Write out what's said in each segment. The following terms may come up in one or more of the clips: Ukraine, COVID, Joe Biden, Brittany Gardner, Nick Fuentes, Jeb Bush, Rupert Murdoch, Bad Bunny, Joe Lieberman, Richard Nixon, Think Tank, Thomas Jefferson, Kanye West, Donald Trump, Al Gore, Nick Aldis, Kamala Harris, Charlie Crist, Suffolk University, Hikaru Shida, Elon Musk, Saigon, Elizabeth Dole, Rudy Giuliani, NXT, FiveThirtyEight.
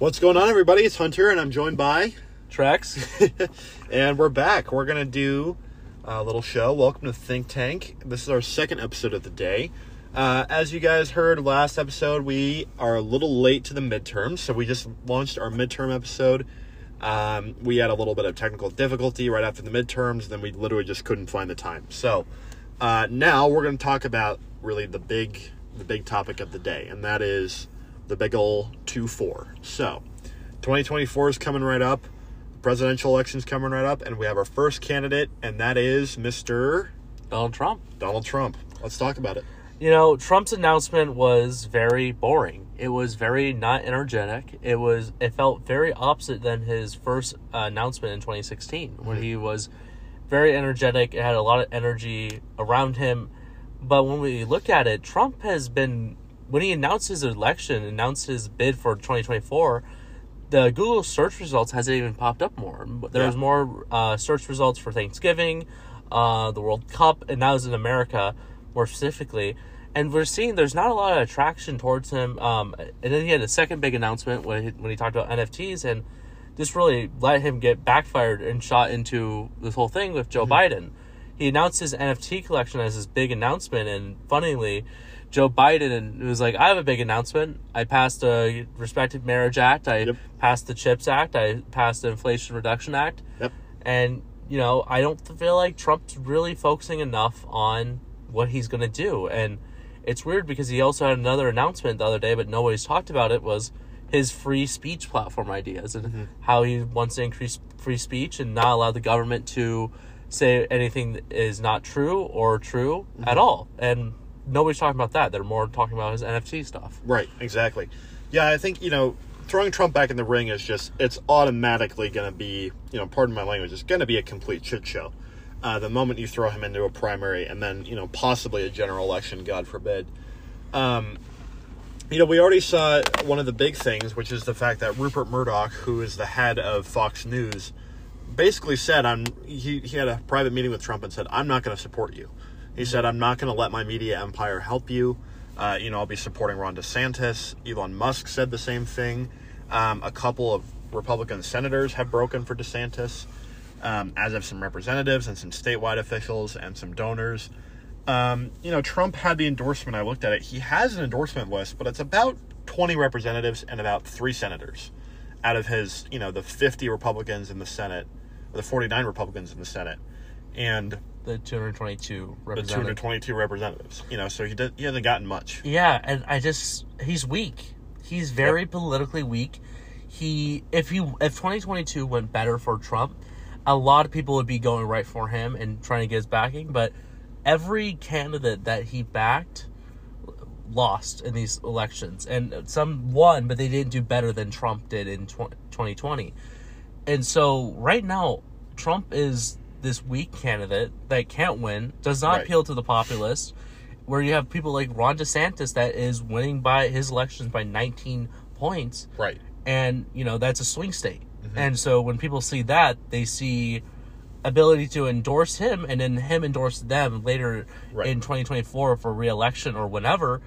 What's going on, everybody? It's Hunter, and I'm joined by... Trex. And we're back. We're going to do a little show. Welcome to Think Tank. This is our second episode of the day. As you guys heard last episode, we are a little late to the midterms, so we just launched our midterm episode. We had a little bit of technical difficulty right after the midterms, and then we literally just couldn't find the time. So now we're going to talk about really the big topic of the day, and that is the big ol' 2-4. So 2024 is coming right up. Presidential election's coming right up, and we have our first candidate, and that is Mr. Donald Trump. Donald Trump. Let's talk about it. You know, Trump's announcement was very boring. It was very not energetic. It felt very opposite than his first announcement in 2016, mm-hmm. when he was very energetic. It had a lot of energy around him. But when we look at it, Trump has been, when he announced his election, announced his bid for 2024, the Google search results hasn't even popped up more. There's more search results for Thanksgiving, the World Cup, and that was in America more specifically. And we're seeing there's not a lot of attraction towards him. And then he had a second big announcement when he talked about NFTs, and this really let him get backfired and shot into this whole thing with Joe mm-hmm. Biden. He announced his NFT collection as his big announcement, and funnily, Joe Biden was like, I have a big announcement. I passed a Respected Marriage Act. I passed the CHIPS Act. I passed the Inflation Reduction Act. Yep. And, you know, I don't feel like Trump's really focusing enough on what he's going to do. And it's weird because he also had another announcement the other day, but nobody's talked about it, was his free speech platform ideas and mm-hmm. how he wants to increase free speech and not allow the government to say anything that is not true or true mm-hmm. at all. And nobody's talking about that. They're more talking about his NFT stuff. Right, exactly. Yeah, I think, you know, throwing Trump back in the ring is just, it's automatically going to be, you know, pardon my language, it's going to be a complete shit show. The moment you throw him into a primary and then, you know, possibly a general election, God forbid. You know, we already saw one of the big things, which is the fact that Rupert Murdoch, who is the head of Fox News, basically said, he had a private meeting with Trump and said, I'm not going to support you. He said, I'm not going to let my media empire help you. You know, I'll be supporting Ron DeSantis. Elon Musk said the same thing. A couple of Republican senators have broken for DeSantis, as have some representatives and some statewide officials and some donors. You know, Trump had the endorsement. I looked at it. He has an endorsement list, but it's about 20 representatives and about 3 senators out of his, you know, the 50 Republicans in the Senate, the 49 Republicans in the Senate. And the 222 representatives. You know, so he hasn't gotten much. Yeah, and he's weak. He's very politically weak. If 2022 went better for Trump, a lot of people would be going right for him and trying to get his backing. But every candidate that he backed lost in these elections. And some won, but they didn't do better than Trump did in 2020. And so right now, Trump is this weak candidate that can't win, does not appeal to the populace, where you have people like Ron DeSantis that is winning by his elections by 19 points. Right. And, you know, that's a swing state. Mm-hmm. And so when people see that, they see ability to endorse him and then him endorse them later in 2024 for re-election or whenever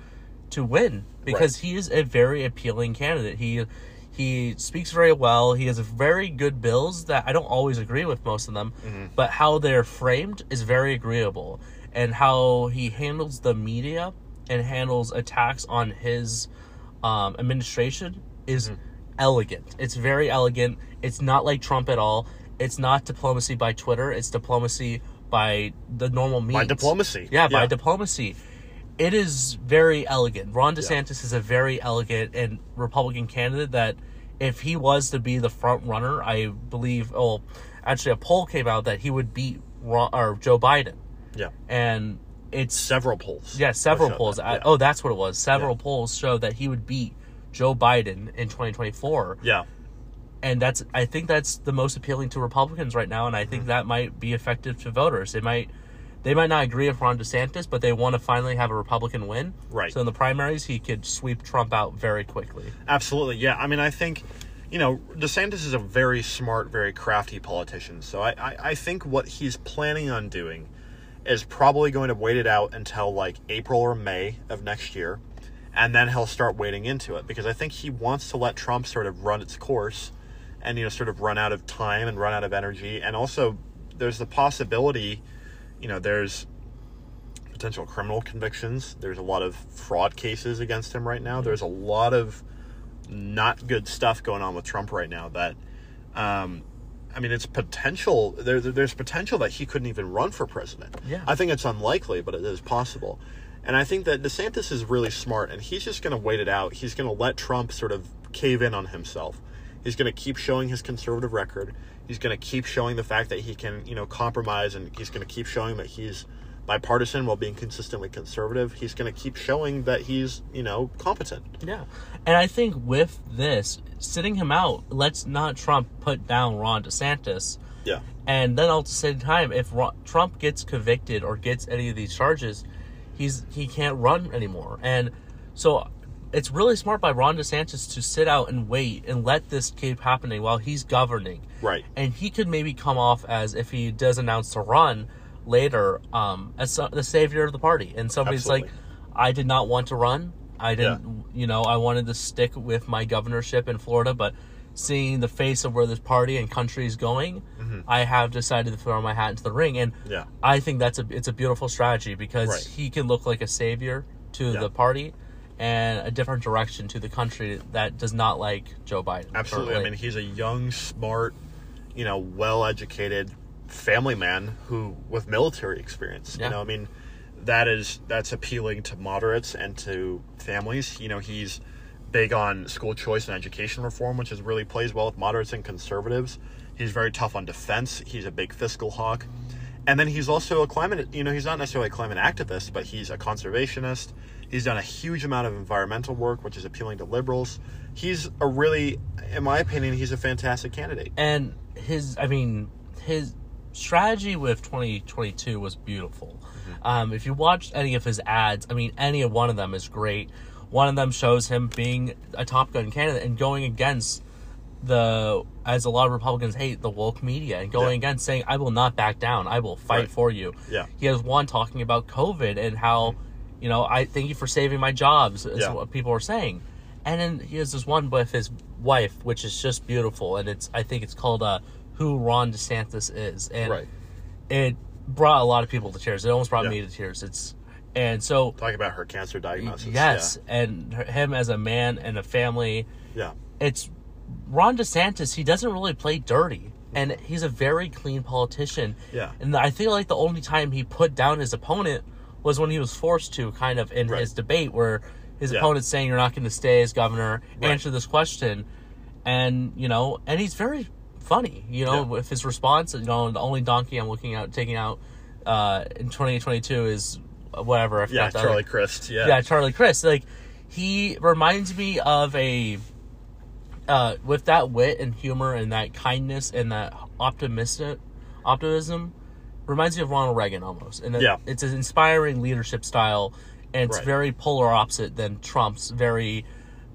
to win, because he is a very appealing candidate. He speaks very well. He has very good bills that I don't always agree with, most of them, mm-hmm. but how they're framed is very agreeable. And how he handles the media and handles attacks on his administration is mm-hmm. elegant. It's very elegant. It's not like Trump at all. It's not diplomacy by Twitter. It's diplomacy by the normal means. By diplomacy. Yeah, by diplomacy. It is very elegant. Ron DeSantis is a very elegant and Republican candidate that if he was to be the front runner, I believe, a poll came out that he would beat Joe Biden. Yeah. And it's... Several polls. Yeah, several polls. That. Yeah. That's what it was. Several polls show that he would beat Joe Biden in 2024. Yeah. And I think that's the most appealing to Republicans right now, and I think mm-hmm. that might be effective to voters. They might not agree with Ron DeSantis, but they want to finally have a Republican win. Right. So in the primaries, he could sweep Trump out very quickly. Absolutely, yeah. I mean, I think, you know, DeSantis is a very smart, very crafty politician. So I think what he's planning on doing is probably going to wait it out until, like, April or May of next year. and then he'll start wading into it, because I think he wants to let Trump sort of run its course and, you know, sort of run out of time and run out of energy. And also there's the possibility, you know, there's potential criminal convictions. There's a lot of fraud cases against him right now. There's a lot of not good stuff going on with Trump right now that, I mean, it's potential. There's potential that he couldn't even run for president. Yeah. I think it's unlikely, but it is possible. And I think that DeSantis is really smart, and he's just going to wait it out. He's going to let Trump sort of cave in on himself. He's going to keep showing his conservative record. He's going to keep showing the fact that he can, you know, compromise, and he's going to keep showing that he's bipartisan while being consistently conservative. He's going to keep showing that he's, you know, competent. Yeah. And I think with this, sitting him out, let's not Trump put down Ron DeSantis. Yeah. And then at the same time, if Trump gets convicted or gets any of these charges, he can't run anymore. And so it's really smart by Ron DeSantis to sit out and wait and let this keep happening while he's governing. Right. And he could maybe come off as, if he does announce to run later, as the savior of the party. And somebody's Absolutely. Like, I did not want to run. I didn't, yeah. you know, I wanted to stick with my governorship in Florida, but seeing the face of where this party and country is going, mm-hmm. I have decided to throw my hat into the ring. And yeah. I think it's a beautiful strategy, because right. he can look like a savior to yeah. the party and a different direction to the country that does not like Joe Biden. Absolutely. I mean, he's a young, smart, you know, well-educated family man who with military experience. Yeah. You know, I mean, that's appealing to moderates and to families. You know, he's big on school choice and education reform, which is really plays well with moderates and conservatives. He's very tough on defense. He's a big fiscal hawk. And then he's also a climate, you know, he's not necessarily a climate activist, but he's a conservationist. He's done a huge amount of environmental work, which is appealing to liberals. He's a really, in my opinion, he's a fantastic candidate. And his strategy with 2022 was beautiful. Mm-hmm. If you watched any of his ads, I mean, any of one of them is great. One of them shows him being a Top Gun candidate and going against as a lot of Republicans hate, the woke media, and going yeah. against, saying, I will not back down. I will fight right. for you. Yeah. He has one talking about COVID and how, you know, I thank you for saving my jobs, is yeah. what people are saying. And then he has this one with his wife, which is just beautiful. And I think it's called Who Ron DeSantis Is, and right. it brought a lot of people to tears. It almost brought yeah. me to tears. And so talking about her cancer diagnosis, yes, yeah. and him as a man and a family. Yeah, it's Ron DeSantis. He doesn't really play dirty, and he's a very clean politician. Yeah, and I feel like the only time he put down his opponent was when he was forced to, kind of in right. his debate, where his yeah. opponent's saying, "You're not going to stay as governor. Right. Answer this question," and you know, and he's very funny, you know, yeah. with his response. You know, the only donkey I'm looking out taking out in 2022 is whatever. I forgot. Yeah, Charlie Crist. Yeah, Charlie Crist. Like, he reminds me of a with that wit and humor and that kindness and that optimism. Reminds me of Ronald Reagan almost. And yeah. it's an inspiring leadership style, and it's right. very polar opposite than Trump's very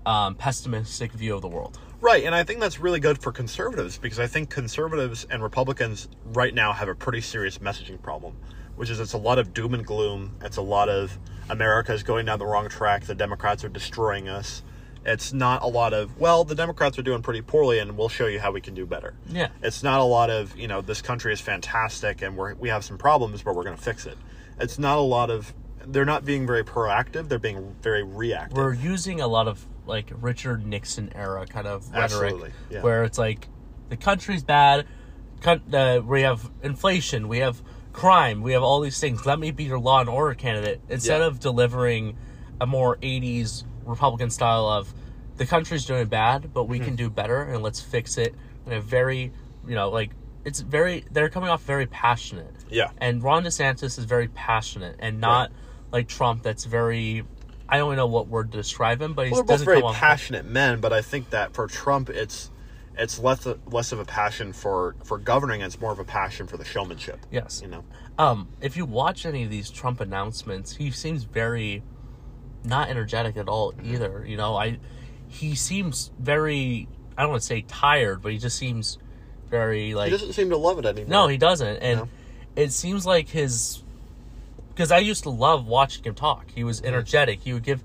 pessimistic view of the world. Right, and I think that's really good for conservatives, because I think conservatives and Republicans right now have a pretty serious messaging problem, which is it's a lot of doom and gloom. It's a lot of America is going down the wrong track. The Democrats are destroying us. It's not a lot of, well, the Democrats are doing pretty poorly, and we'll show you how we can do better. Yeah. It's not a lot of, you know, this country is fantastic, and we have some problems, but we're going to fix it. It's not a lot of, they're not being very proactive. They're being very reactive. We're using a lot of, like, Richard Nixon era kind of rhetoric, yeah. where it's like the country's bad, we have inflation, we have crime, we have all these things. Let me be your law and order candidate, instead yeah. of delivering a more 80s Republican style of the country's doing bad, but we mm-hmm. can do better, and let's fix it. And a very, you know, like, it's very, they're coming off very passionate. Yeah. And Ron DeSantis is very passionate, and not right. like Trump, that's very, I don't know what word to describe him, but he's both very passionate men. But I think that for Trump, it's less of a passion for governing. It's more of a passion for the showmanship. Yes, you know. If you watch any of these Trump announcements, he seems very not energetic at all either. You know, he seems very, I don't want to say tired, but he just seems very like, he doesn't seem to love it anymore. No, he doesn't, and no. it seems like his. Because I used to love watching him talk. He was energetic. He would give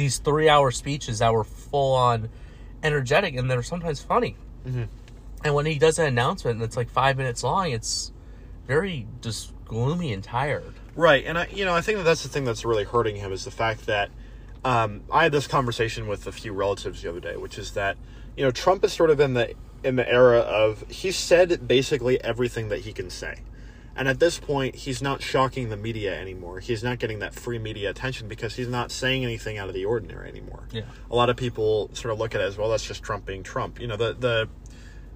these 3-hour speeches that were full on energetic, and they're sometimes funny. Mm-hmm. And when he does an announcement and it's like 5 minutes long, it's very just gloomy and tired. Right. And I think that that's the thing that's really hurting him, is the fact that I had this conversation with a few relatives the other day, which is that, Trump is sort of in the era of, he said basically everything that he can say. And at this point, he's not shocking the media anymore. He's not getting that free media attention because he's not saying anything out of the ordinary anymore. Yeah. A lot of people sort of look at it as, well, that's just Trump being Trump. The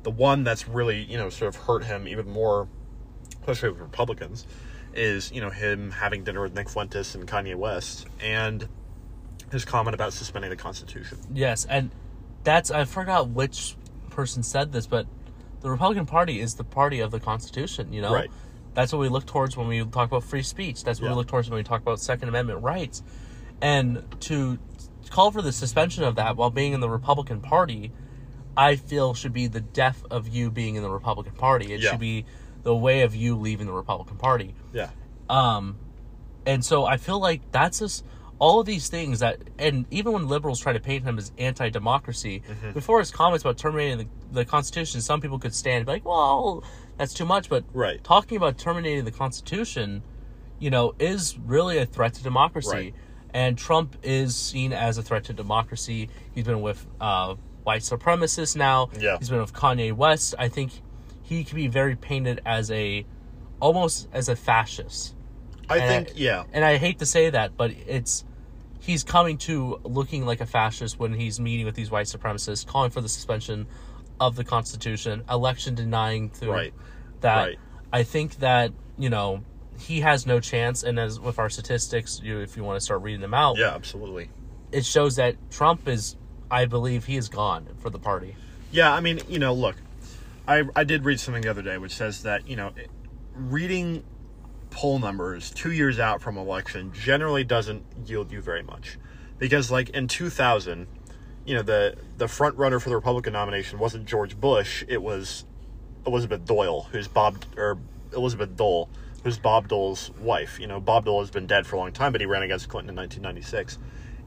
one that's really, sort of hurt him even more, especially with Republicans, is, him having dinner with Nick Fuentes and Kanye West and his comment about suspending the Constitution. Yes, and that's, I forgot which person said this, but the Republican Party is the party of the Constitution, Right. That's what we look towards when we talk about free speech. That's what we look towards when we talk about Second Amendment rights. And to call for the suspension of that while being in the Republican Party, I feel should be the death of you being in the Republican Party. It should be the way of you leaving the Republican Party. Yeah. And so I feel like that's just all of these things that, and even when liberals try to paint him as anti-democracy, mm-hmm. before his comments about terminating the Constitution, some people could stand and be like, well, that's too much. But talking about terminating the Constitution, is really a threat to democracy. Right. And Trump is seen as a threat to democracy. He's been with white supremacists now. Yeah. He's been with Kanye West. I think he could be very painted as almost as a fascist. And I hate to say that, but he's coming to looking like a fascist when he's meeting with these white supremacists, calling for the suspension of the Constitution, election denying through that. Right. I think that, he has no chance. And as with our statistics, if you want to start reading them out. Yeah, absolutely. It shows that Trump is, I believe he is gone for the party. Yeah. I mean, look, I did read something the other day, which says that, reading poll numbers 2 years out from election generally doesn't yield you very much, because like in 2000, the front runner for the Republican nomination wasn't George Bush. It was Elizabeth Dole, who's Bob Dole's wife. Bob Dole has been dead for a long time, but he ran against Clinton in 1996.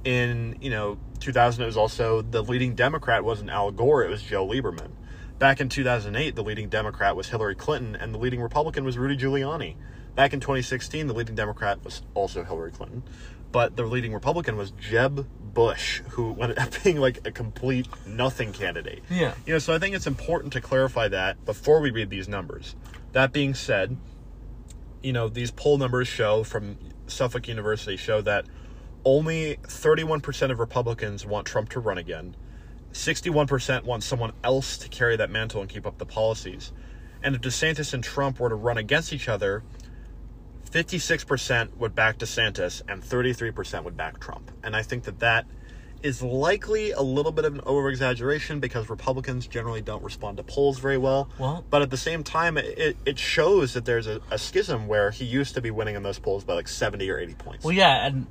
In 2000, it was also the leading Democrat wasn't Al Gore. It was Joe Lieberman. Back in 2008, the leading Democrat was Hillary Clinton, and the leading Republican was Rudy Giuliani. Back in 2016, the leading Democrat was also Hillary Clinton, but the leading Republican was Jeb Bush, who ended up being like a complete nothing candidate. Yeah. So I think it's important to clarify that before we read these numbers. That being said, these poll numbers show from Suffolk University show that only 31% of Republicans want Trump to run again. 61% want someone else to carry that mantle and keep up the policies. And if DeSantis and Trump were to run against each other, 56% would back DeSantis and 33% would back Trump. And I think that is likely a little bit of an over-exaggeration because Republicans generally don't respond to polls very well. But at the same time, it shows that there's a schism where he used to be winning in those polls by like 70 or 80 points. Well, yeah, and,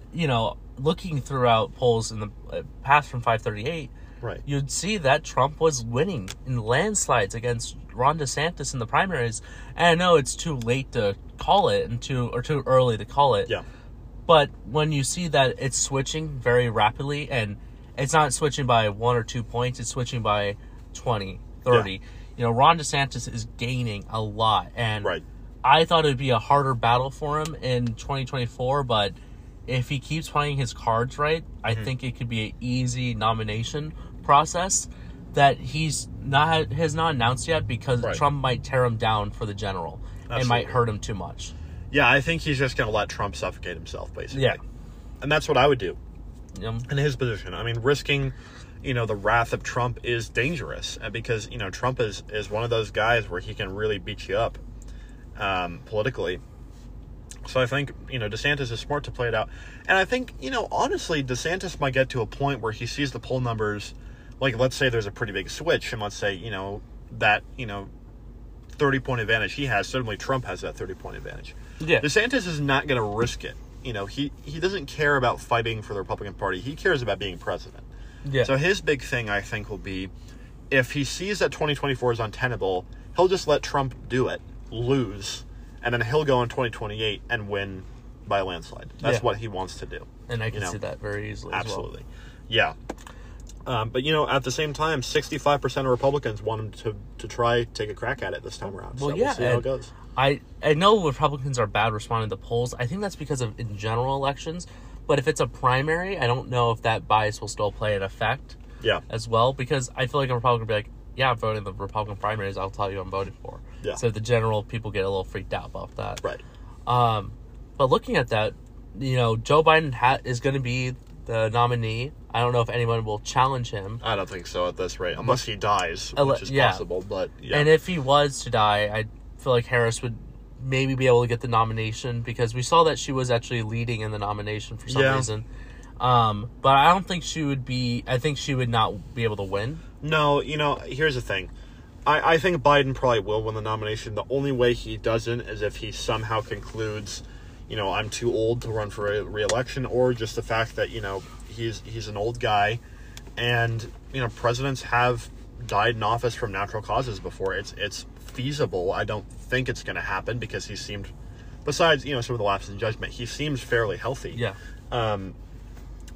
looking throughout polls in the past from 538, you'd see that Trump was winning in landslides against Ron DeSantis in the primaries. And I know it's too late to call it or too early to call it. Yeah. But when you see that it's switching very rapidly, and it's not switching by 1 or 2 points, it's switching by 20, 30. Yeah. Ron DeSantis is gaining a lot. And I thought it would be a harder battle for him in 2024, but if he keeps playing his cards right, I think it could be an easy nomination process that he's not has not announced yet, because Trump might tear him down for the general. Absolutely. It might hurt him too much. Yeah, I think he's just going to let Trump suffocate himself, basically. Yeah. And that's what I would do in his position. I mean, risking, the wrath of Trump is dangerous, because, Trump is one of those guys where he can really beat you up politically. So I think, DeSantis is smart to play it out. And I think, honestly, DeSantis might get to a point where he sees the poll numbers, like, let's say there's a pretty big switch, and let's say, that, 30-point advantage he has, certainly Trump has that 30-point advantage. Yeah. DeSantis is not going to risk it. He doesn't care about fighting for the Republican Party. He cares about being president. Yeah. So his big thing, I think, will be if he sees that 2024 is untenable, he'll just let Trump do it, lose, and then he'll go in 2028 and win by a landslide. That's what he wants to do. And I can see that very easily. Absolutely. Yeah. But, at the same time, 65% of Republicans want him to try take a crack at it this time around. Well, so we'll see how it goes. I know Republicans are bad responding to polls. I think that's because of in general elections. But if it's a primary, I don't know if that bias will still play an effect as well. Because I feel like a Republican would be like, yeah, I'm voting in the Republican primaries. I'll tell you I'm voting for. Yeah. So the general people get a little freaked out about that. Right. But looking at that, Joe Biden is going to be the nominee. I don't know if anyone will challenge him. I don't think so at this rate, unless he dies, which is possible. But and if he was to die, I feel like Harris would maybe be able to get the nomination because we saw that she was actually leading in the nomination for some reason. But I don't think she would be. I think she would not be able to win. No, here's the thing. I think Biden probably will win the nomination. The only way he doesn't is if he somehow concludes, I'm too old to run for re-election, or just the fact that, he's an old guy, and, presidents have died in office from natural causes before. It's feasible. I don't think it's going to happen because he seemed, besides, some of the lapses in judgment, he seems fairly healthy. Yeah.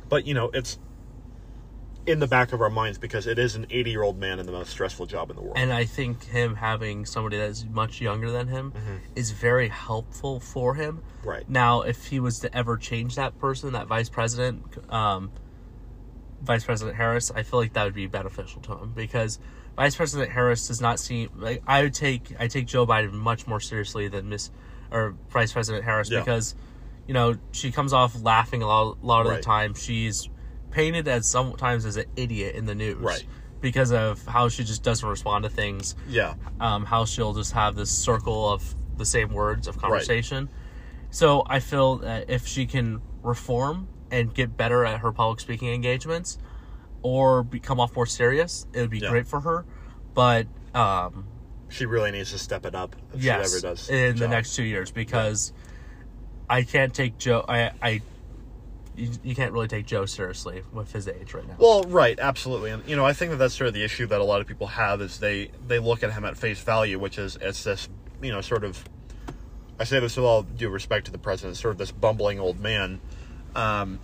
But, it's in the back of our minds because it is an 80-year-old man in the most stressful job in the world. And I think him having somebody that is much younger than him is very helpful for him. Right. Now, if he was to ever change that person, that Vice President Harris, I feel like that would be beneficial to him because Vice President Harris does not seem like I take Joe Biden much more seriously than Vice President Harris because, she comes off laughing a lot of the time. She's painted as sometimes as an idiot in the news, right? Because of how she just doesn't respond to things. Yeah. How she'll just have this circle of the same words of conversation. Right. So I feel that if she can reform and get better at her public speaking engagements, or come off more serious, it would be great for her. But she really needs to step it up. If she ever does in the next 2 years, because I can't take Joe. You can't really take Joe seriously with his age right now. Well, right, absolutely. And, I think that that's sort of the issue that a lot of people have is they look at him at face value, which is it's this, sort of, I say this with all due respect to the president, sort of this bumbling old man. And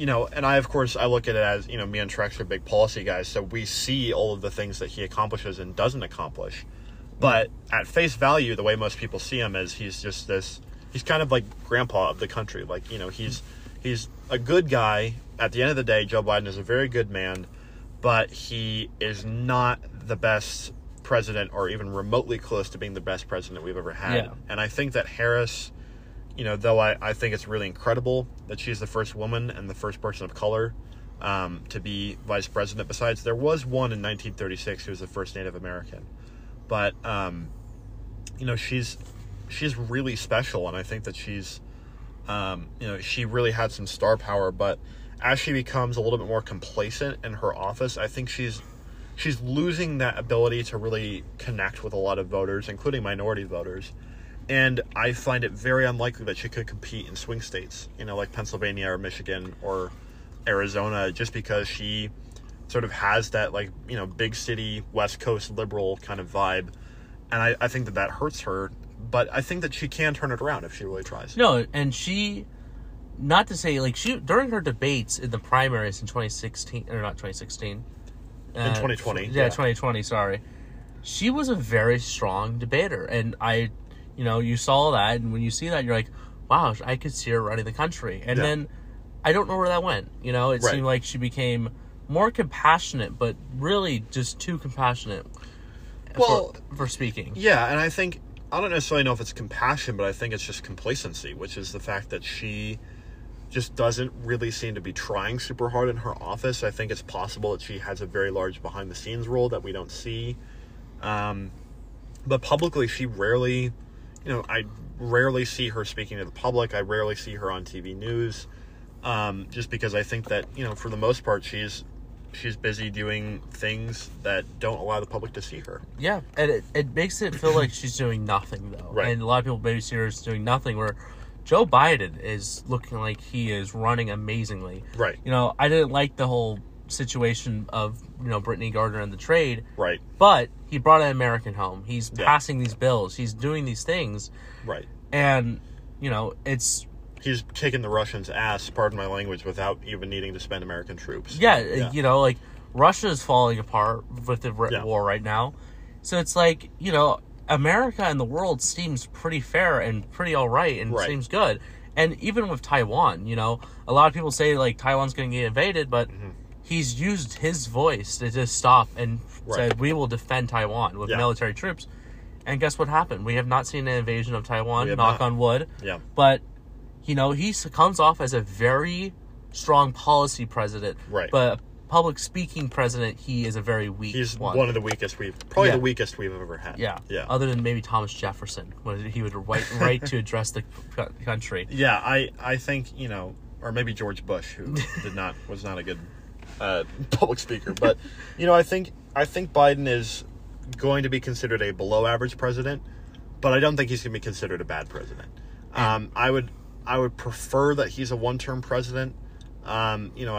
I, of course, look at it as, me and Trex are big policy guys, so we see all of the things that he accomplishes and doesn't accomplish. But at face value, the way most people see him is he's just this, he's kind of like grandpa of the country. Like, he's a good guy. At the end of the day, Joe Biden is a very good man, but he is not the best president or even remotely close to being the best president we've ever had. Yeah. And I think that Harris, though I think it's really incredible that she's the first woman and the first person of color to be vice president. Besides, there was one in 1936 who was the first Native American. But, she's really special, and I think that she's... she really had some star power, but as she becomes a little bit more complacent in her office, I think she's losing that ability to really connect with a lot of voters, including minority voters. And I find it very unlikely that she could compete in swing states, like Pennsylvania or Michigan or Arizona, just because she sort of has that, like, big city, West Coast liberal kind of vibe. And I think that hurts her. But I think that she can turn it around if she really tries. No, and she, not to say, like, she during her debates in the primaries in 2016, or not 2016. In 2020. 2020, sorry. She was a very strong debater. And I, you saw that, and when you see that, you're like, wow, I could see her running the country. And then, I don't know where that went. It seemed like she became more compassionate, but really just too compassionate for speaking. Yeah, and I think... I don't necessarily know if it's compassion, but I think it's just complacency, which is the fact that she just doesn't really seem to be trying super hard in her office. I think it's possible that she has a very large behind-the-scenes role that we don't see. But publicly, she rarely, I rarely see her speaking to the public. I rarely see her on TV news, just because I think that, for the most part, she's busy doing things that don't allow the public to see her. Yeah, and it makes it feel like she's doing nothing, though. Right. And a lot of people maybe see her as doing nothing, where Joe Biden is looking like he is running amazingly. Right. I didn't like the whole situation of, Brittany Gardner and the trade. Right. But he brought an American home. He's passing these bills. He's doing these things. Right. And, it's... he's kicking the Russians' ass, pardon my language, without even needing to spend American troops. Yeah. You know, like, Russia is falling apart with the war right now. So it's like, you know, America and the world seems pretty fair and pretty all right and seems good. And even with Taiwan, you know, a lot of people say, like, Taiwan's going to get invaded, but he's used his voice to just stop and said, we will defend Taiwan with military troops. And guess what happened? We have not seen an invasion of Taiwan, knock on wood. Yeah. But, you know, he comes off as a very strong policy president. Right. But public speaking president, he is a very weak one. He's one of the weakest the weakest we've ever had. Yeah. Other than maybe Thomas Jefferson, when he would write to address the country. Yeah, I think, you know, or maybe George Bush, who was not a good public speaker. But, you know, I think Biden is going to be considered a below average president, but I don't think he's going to be considered a bad president. I would prefer that he's a one-term president. You know,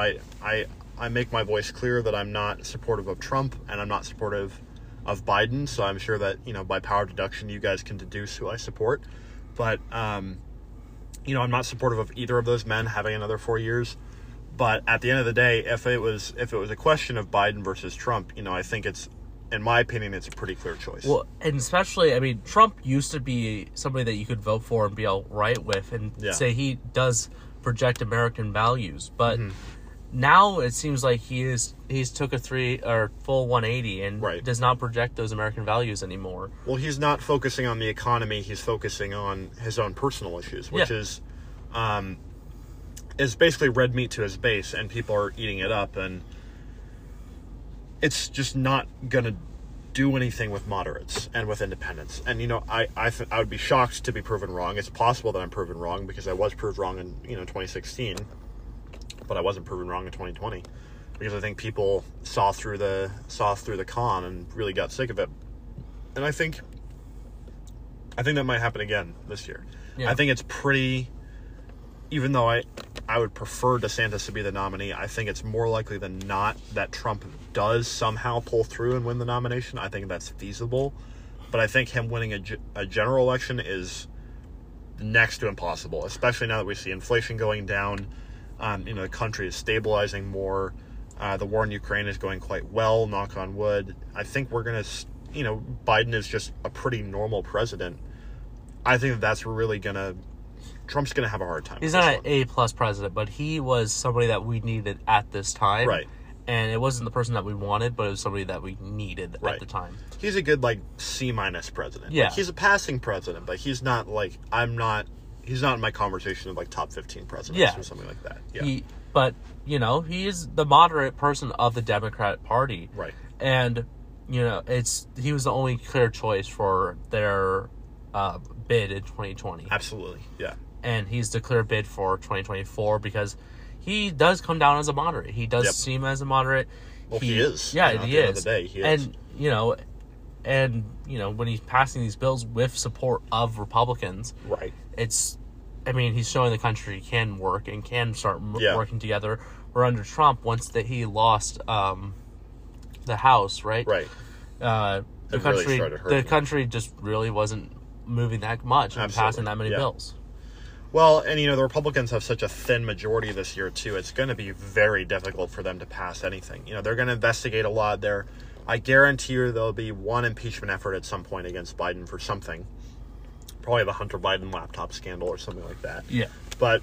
I make my voice clear that I'm not supportive of Trump and I'm not supportive of Biden. So I'm sure that, you know, by power deduction, you guys can deduce who I support. But, you know, I'm not supportive of either of those men having another 4 years. But at the end of the day, if it was a question of Biden versus Trump, you know, I think it's, in my opinion, it's a pretty clear choice. Well, and especially, I mean, Trump used to be somebody that you could vote for and be all right with and say he does project American values. But now it seems like he's took a full 180 and does not project those American values anymore. Well, he's not focusing on the economy. He's focusing on his own personal issues, which is basically red meat to his base, and people are eating it up, and it's just not going to do anything with moderates and with independents. And, you know, I would be shocked to be proven wrong. It's possible that I'm proven wrong because I was proved wrong in, you know, 2016, but I wasn't proven wrong in 2020 because I think people saw through the con and really got sick of it. And I think that might happen again this year. Yeah. I think it's pretty, even though I would prefer DeSantis to be the nominee, I think it's more likely than not that Trump does somehow pull through and win the nomination. I think that's feasible. But I think him winning a general election is next to impossible, especially now that we see inflation going down. You know, the country is stabilizing more. The war in Ukraine is going quite well, knock on wood. I think we're going to, you know, Biden is just a pretty normal president. I think that's really going to... Trump's going to have a hard time. He's not an A-plus president, but he was somebody that we needed at this time. Right. And it wasn't the person that we wanted, but it was somebody that we needed at the time. He's a good, like, C-minus president. Yeah. Like, he's a passing president, but he's not, like, he's not in my conversation of, like, top 15 presidents or something like that. Yeah. But, you know, he is the moderate person of the Democrat Party. Right. And, you know, he was the only clear choice for their bid in 2020. Absolutely, yeah. And he's the clear bid for 2024 because he does come down as a moderate. He does seem as a moderate. Well, he is. Yeah, you know, he is. At the end of the day, he is. And, you know, when he's passing these bills with support of Republicans, right? It's, I mean, he's showing the country can work and can start working together. We're under Trump once that he lost the House, right? Right. The country just really wasn't moving that much and passing that many bills. Well, and, you know, the Republicans have such a thin majority this year, too. It's going to be very difficult for them to pass anything. You know, they're going to investigate a lot there. I guarantee you there'll be one impeachment effort at some point against Biden for something. Probably the Hunter Biden laptop scandal or something like that. Yeah. But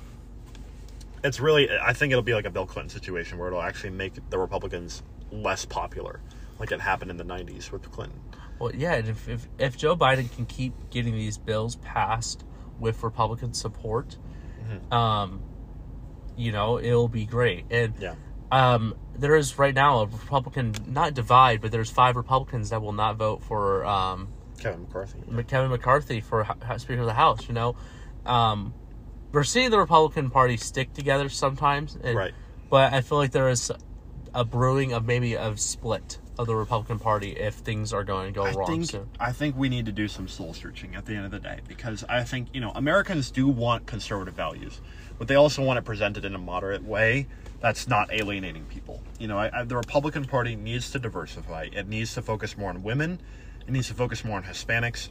it's really, I think it'll be like a Bill Clinton situation where it'll actually make the Republicans less popular, like it happened in the 90s with Clinton. Well, yeah, and if Joe Biden can keep getting these bills passed with Republican support, you know, it'll be great. And there is right now a Republican, not divide, but there's 5 Republicans that will not vote for Kevin McCarthy for Speaker of the House, you know. We're seeing the Republican Party stick together sometimes. But I feel like there is a brewing of maybe a split of the Republican Party if things are going to go wrong soon. I think we need to do some soul searching at the end of the day because I think, you know, Americans do want conservative values, but they also want it presented in a moderate way that's not alienating people. You know, the Republican Party needs to diversify. It needs to focus more on women. It needs to focus more on Hispanics.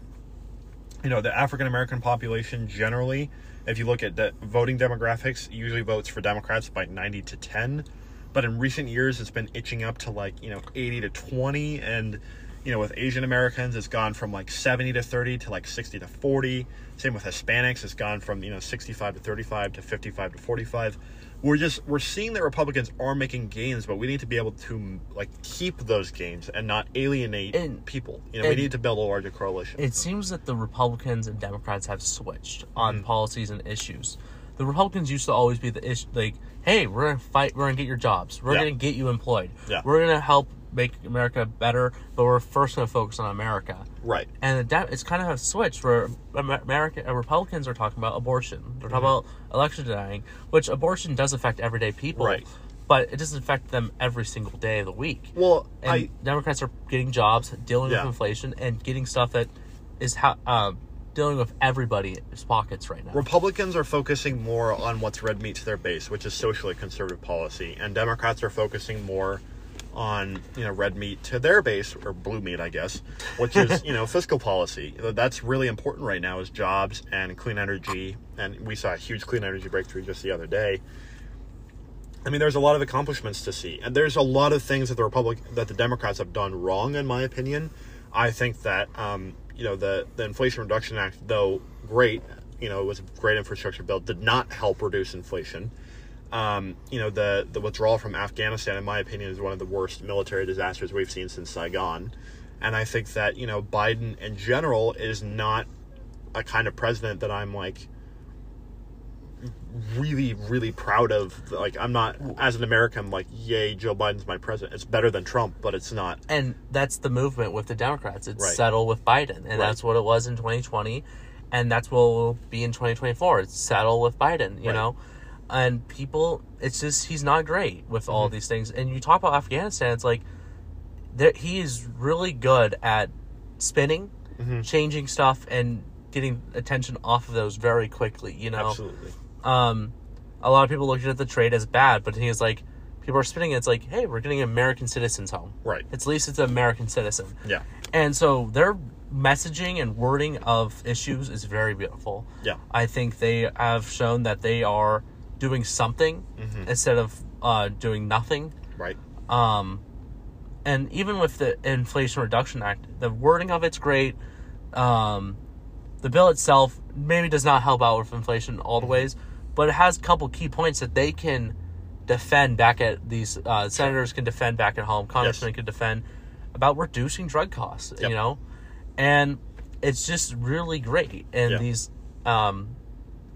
you know, the African-American population generally, if you look at the voting demographics, usually votes for Democrats by 90-10. But in recent years, it's been itching up to, like, you know, 80-20. And, you know, with Asian Americans, it's gone from, like, 70-30 to, like, 60-40. Same with Hispanics. It's gone from, you know, 65-35 to 55-45. We're seeing that Republicans are making gains, but we need to be able to, like, keep those gains and not alienate people. You know, we need to build a larger coalition. It seems that the Republicans and Democrats have switched on policies and issues. The Republicans used to always be the issue, like, hey, we're going to fight, we're going to get your jobs, we're going to get you employed, we're going to help make America better, but we're first going to focus on America. Right. And it's kind of a switch where Republicans are talking about abortion, they're talking about election denying, which abortion does affect everyday people. Right. But it doesn't affect them every single day of the week. Well, and Democrats are getting jobs, dealing with inflation, and getting stuff that is dealing with everybody's pockets right now. Republicans are focusing more on what's red meat to their base, which is socially conservative policy, and Democrats are focusing more on, you know, red meat to their base, or blue meat, I guess, which is, you know, fiscal policy. That's really important right now, is jobs and clean energy, and we saw a huge clean energy breakthrough just the other day. I mean, there's a lot of accomplishments to see, and there's a lot of things that the Democrats have done wrong, in my opinion. I think that you know, the Inflation Reduction Act, though great, you know, it was a great infrastructure bill, did not help reduce inflation. You know, the withdrawal from Afghanistan, in my opinion, is one of the worst military disasters we've seen since Saigon. And I think that, you know, Biden in general is not a kind of president that I'm, like, really, really proud of. Like, I'm not, as an American, like, yay, Joe Biden's my president. It's better than Trump, but it's not. And that's the movement with the Democrats. It's settle with Biden. And that's what it was in 2020. And that's what will be in 2024. It's settle with Biden, you know? And people, it's just, he's not great with all these things. And you talk about Afghanistan, it's like, he is really good at spinning, changing stuff, and getting attention off of those very quickly, you know? Absolutely. A lot of people looked at the trade as bad, but he was like, people are spinning it. It's like, hey, we're getting American citizens home. Right. At least it's an American citizen. Yeah. And so their messaging and wording of issues is very beautiful. Yeah. I think they have shown that they are doing something instead of doing nothing. Right. And even with the Inflation Reduction Act, the wording of it's great. The bill itself maybe does not help out with inflation all the ways, but it has a couple key points that they can defend back at these senators can defend back at home, congressmen can defend about reducing drug costs, you know, and it's just really great. And these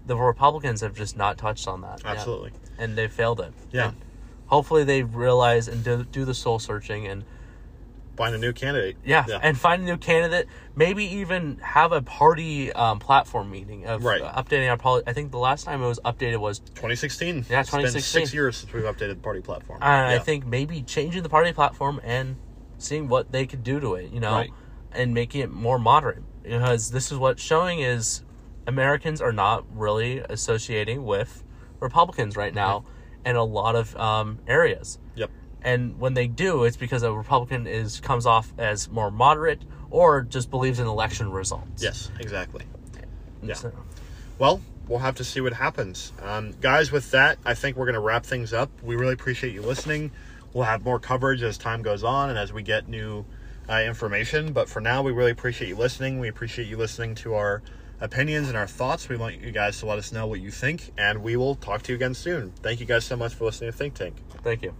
the Republicans have just not touched on that. Absolutely. Yeah. And they failed it. Yeah. And hopefully they realize and do the soul searching and find a new candidate. Yeah, yeah. And find a new candidate. Maybe even have a party platform meeting of updating our policy. I think the last time it was updated was 2016. Yeah, 2016. It's been 6 years since we've updated the party platform. I think maybe changing the party platform and seeing what they could do to it, you know, and making it more moderate. Because this is what's showing is Americans are not really associating with Republicans right now in a lot of areas. Yep. And when they do, it's because a Republican comes off as more moderate or just believes in election results. Yes, exactly. Yeah. So. Well, we'll have to see what happens. Guys, with that, I think we're going to wrap things up. We really appreciate you listening. We'll have more coverage as time goes on and as we get new information. But for now, we really appreciate you listening. We appreciate you listening to our opinions and our thoughts. We want you guys to let us know what you think, and we will talk to you again soon. Thank you guys so much for listening to Think Tank. Thank you.